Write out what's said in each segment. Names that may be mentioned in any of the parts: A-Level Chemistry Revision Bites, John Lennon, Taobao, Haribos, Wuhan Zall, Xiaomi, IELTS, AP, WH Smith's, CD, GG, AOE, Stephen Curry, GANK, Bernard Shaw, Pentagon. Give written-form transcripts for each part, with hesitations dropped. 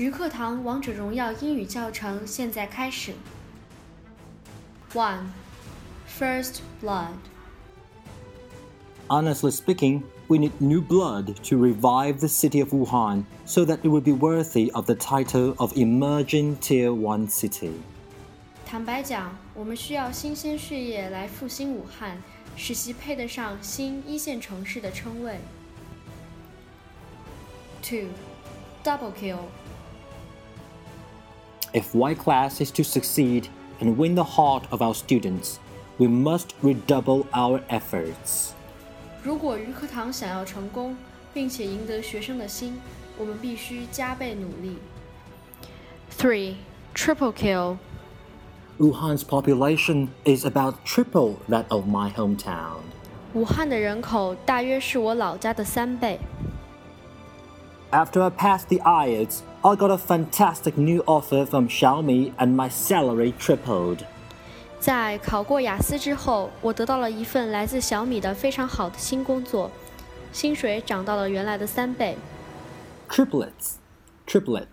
余课堂王者荣耀英语教程现在开始。 1. First blood. Honestly speaking, we need new blood to revive the city of Wuhan so that it would be worthy of the title of emerging Tier 1 city. 坦白讲，我们需要新鲜血液来复兴武汉，使其配得上新一线城市的称谓。 2. Double kill. If Y class is to succeed and win the heart of our students, we must redouble our efforts. 如果余课堂想要成功，并且赢得学生的心，我们必须加倍努力。 3. Triple kill. Wuhan's population is about triple that of my hometown. 武汉的人口大约是我老家的3倍。 After I passed the IELTS, I got a fantastic new offer from Xiaomi and my salary tripled. 在考过雅思之后，我得到了一份来自小米的非常好的新工作，薪水涨到了原来的3倍。 Triplet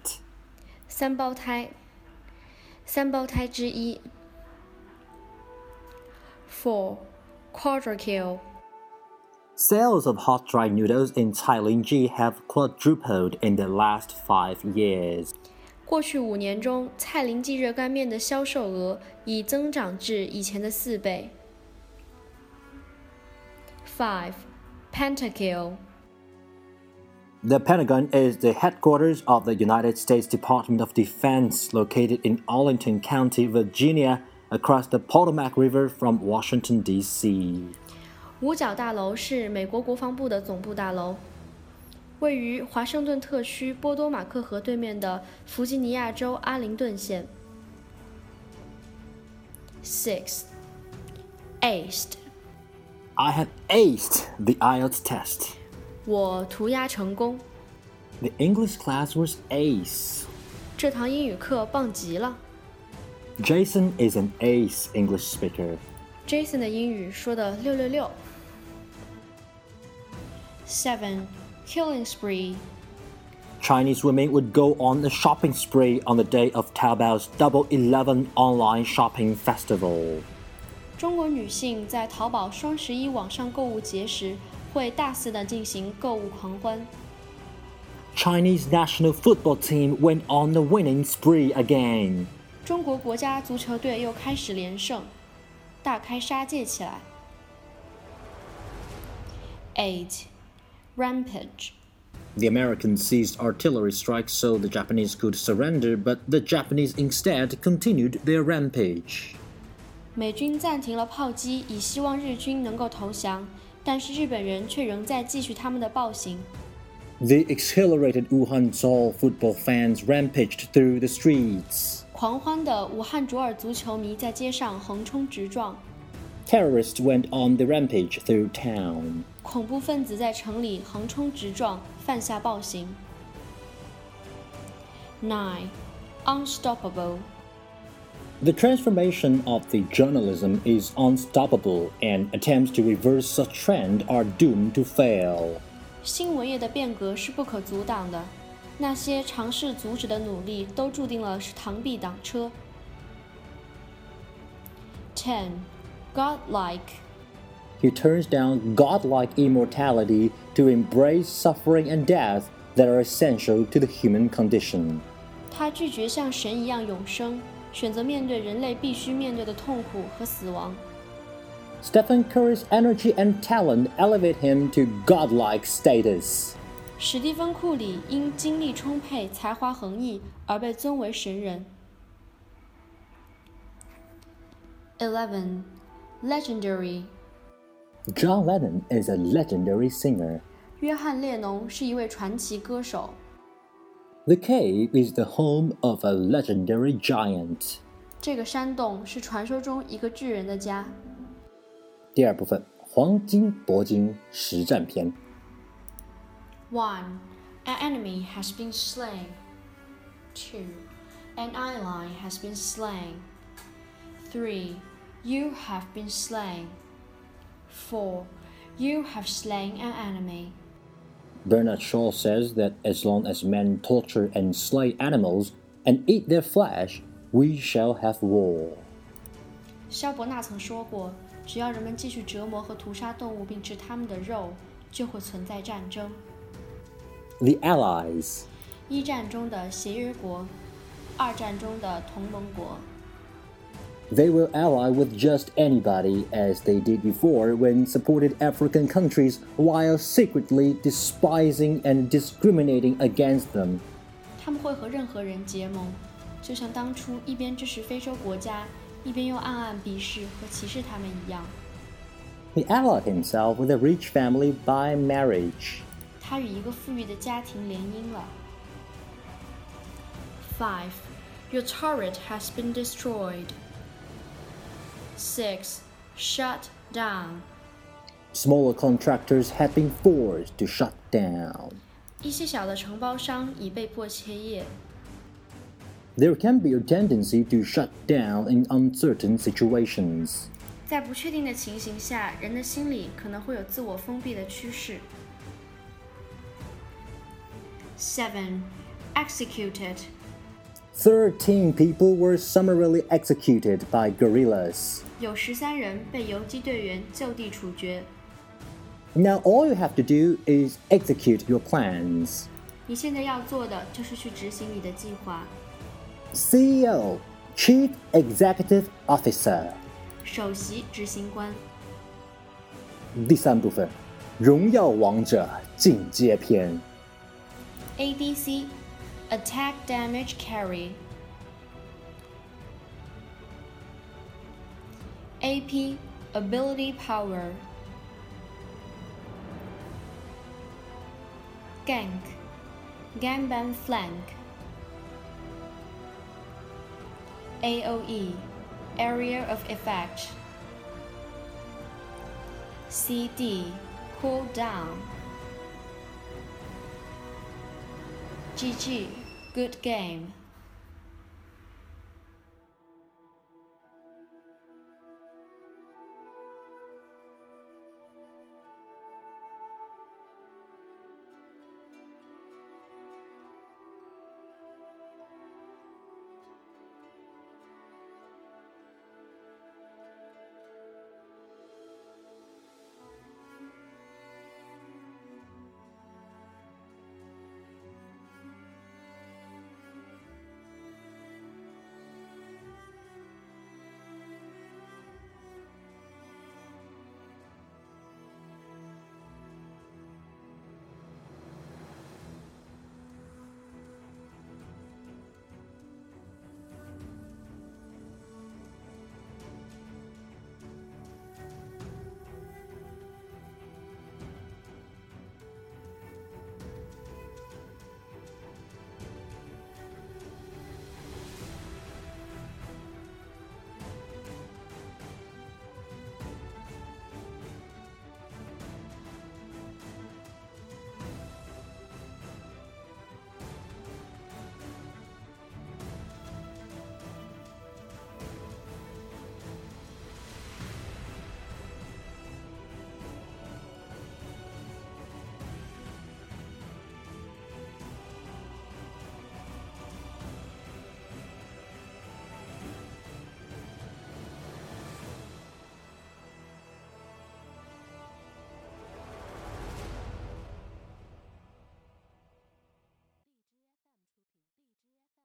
三胞胎之一。 4. Quarter kill. Sales of hot dry noodles in Tailingji have quadrupled in the last 5 years. 过去5年中，蔡林记热干面的销售额已增长至以前的4倍。 5. Pentakill. The Pentagon is the headquarters of the United States Department of Defense, located in Arlington County, Virginia, across the Potomac River from Washington, D.C. 五角大楼是美国国防部的总部大楼，位于华盛顿特区波多马克河对面的弗吉尼亚州阿灵顿县。 6. Aced. I have aced the IELTS test. 我涂鸦成功。 The English class was ace. 这堂英语课棒极了。 Jason is an ace English speaker. Jason 的英语说的666。 7. Killing spree. Chinese women would go on a shopping spree on the day of Taobao's Double 11 online shopping festival. 中国女性在淘宝双11网上购物节时会大肆地进行购物狂欢。 Chinese national football team went on a winning spree again. 中国国家足球队又开始连胜，大开杀戒起来。 8. Rampage. The Americans ceased artillery strikes so the Japanese could surrender, but the Japanese instead continued their rampage. 美军暂停了炮击，以希望日军能够投降，但是日本人却仍在继续他们的暴行。 The exhilarated Wuhan Zall football fans rampaged through the streets. 狂欢的武汉卓尔足球迷在街上横冲直撞。Terrorists went on the rampage through town. 恐怖分子在城里横冲直撞，犯下暴行。 9. Unstoppable. The transformation of the journalism is unstoppable, and attempts to reverse such trend are doomed to fail. 新闻业的变革是不可阻挡的，那些尝试阻止的努力都注定了是螳臂挡车。 10. Godlike. He turns down godlike immortality to embrace suffering and death that are essential to the human condition. 他拒绝像神一样永生，选择面对人类必须面对的痛苦和死亡。 Stephen Curry's energy and talent elevate him to godlike status. 史蒂芬·库里因精力充沛、才华横溢而被尊为神人。 11. Legendary. John Lennon is a legendary singer. 约翰列侬是一位传奇歌手。 The cave is the home of a legendary giant. 这个山洞是传说中一个巨人的家。第二部分，黄金铂金实战篇。 1. An enemy has been slain. 2. An ally has been slain. 3. You have been slain. 4. You have slain an enemy. Bernard Shaw says that as long as men torture and slay animals and eat their flesh, we shall have war. 萧伯纳曾说过，只要人们继续折磨和屠杀动物并吃它们的肉，就会存在战争。The Allies. 一战中的协约国，二战中的同盟国。They will ally with just anybody, as they did before when supported African countries while secretly despising and discriminating against them. 他们会和任何人结盟，就像当初一边支持非洲国家，一边又暗暗鄙视和歧视他们一样。He allied himself with a rich family by marriage. 他与一个富裕的家庭联姻了。5. Your turret has been destroyed.6. Shut down. Smaller contractors have been forced to shut down. 一些小的承包商已被迫歇业。There can be a tendency to shut down in uncertain situations. 在不确定的情形下，人的心理可能会有自我封闭的趋势。7. Executed.13 people were summarily executed by guerrillas. 有13人被游击队员就地处决。Now all you have to do is execute your plans. 你现在要做的就是去执行你的计划。CEO, Chief Executive Officer. 首席执行官。第三部分，荣耀王者进阶篇。ADC.Attack Damage Carry AP Ability Power GANK Ganban Flank AOE Area of Effect CD Cool Down GG, good game.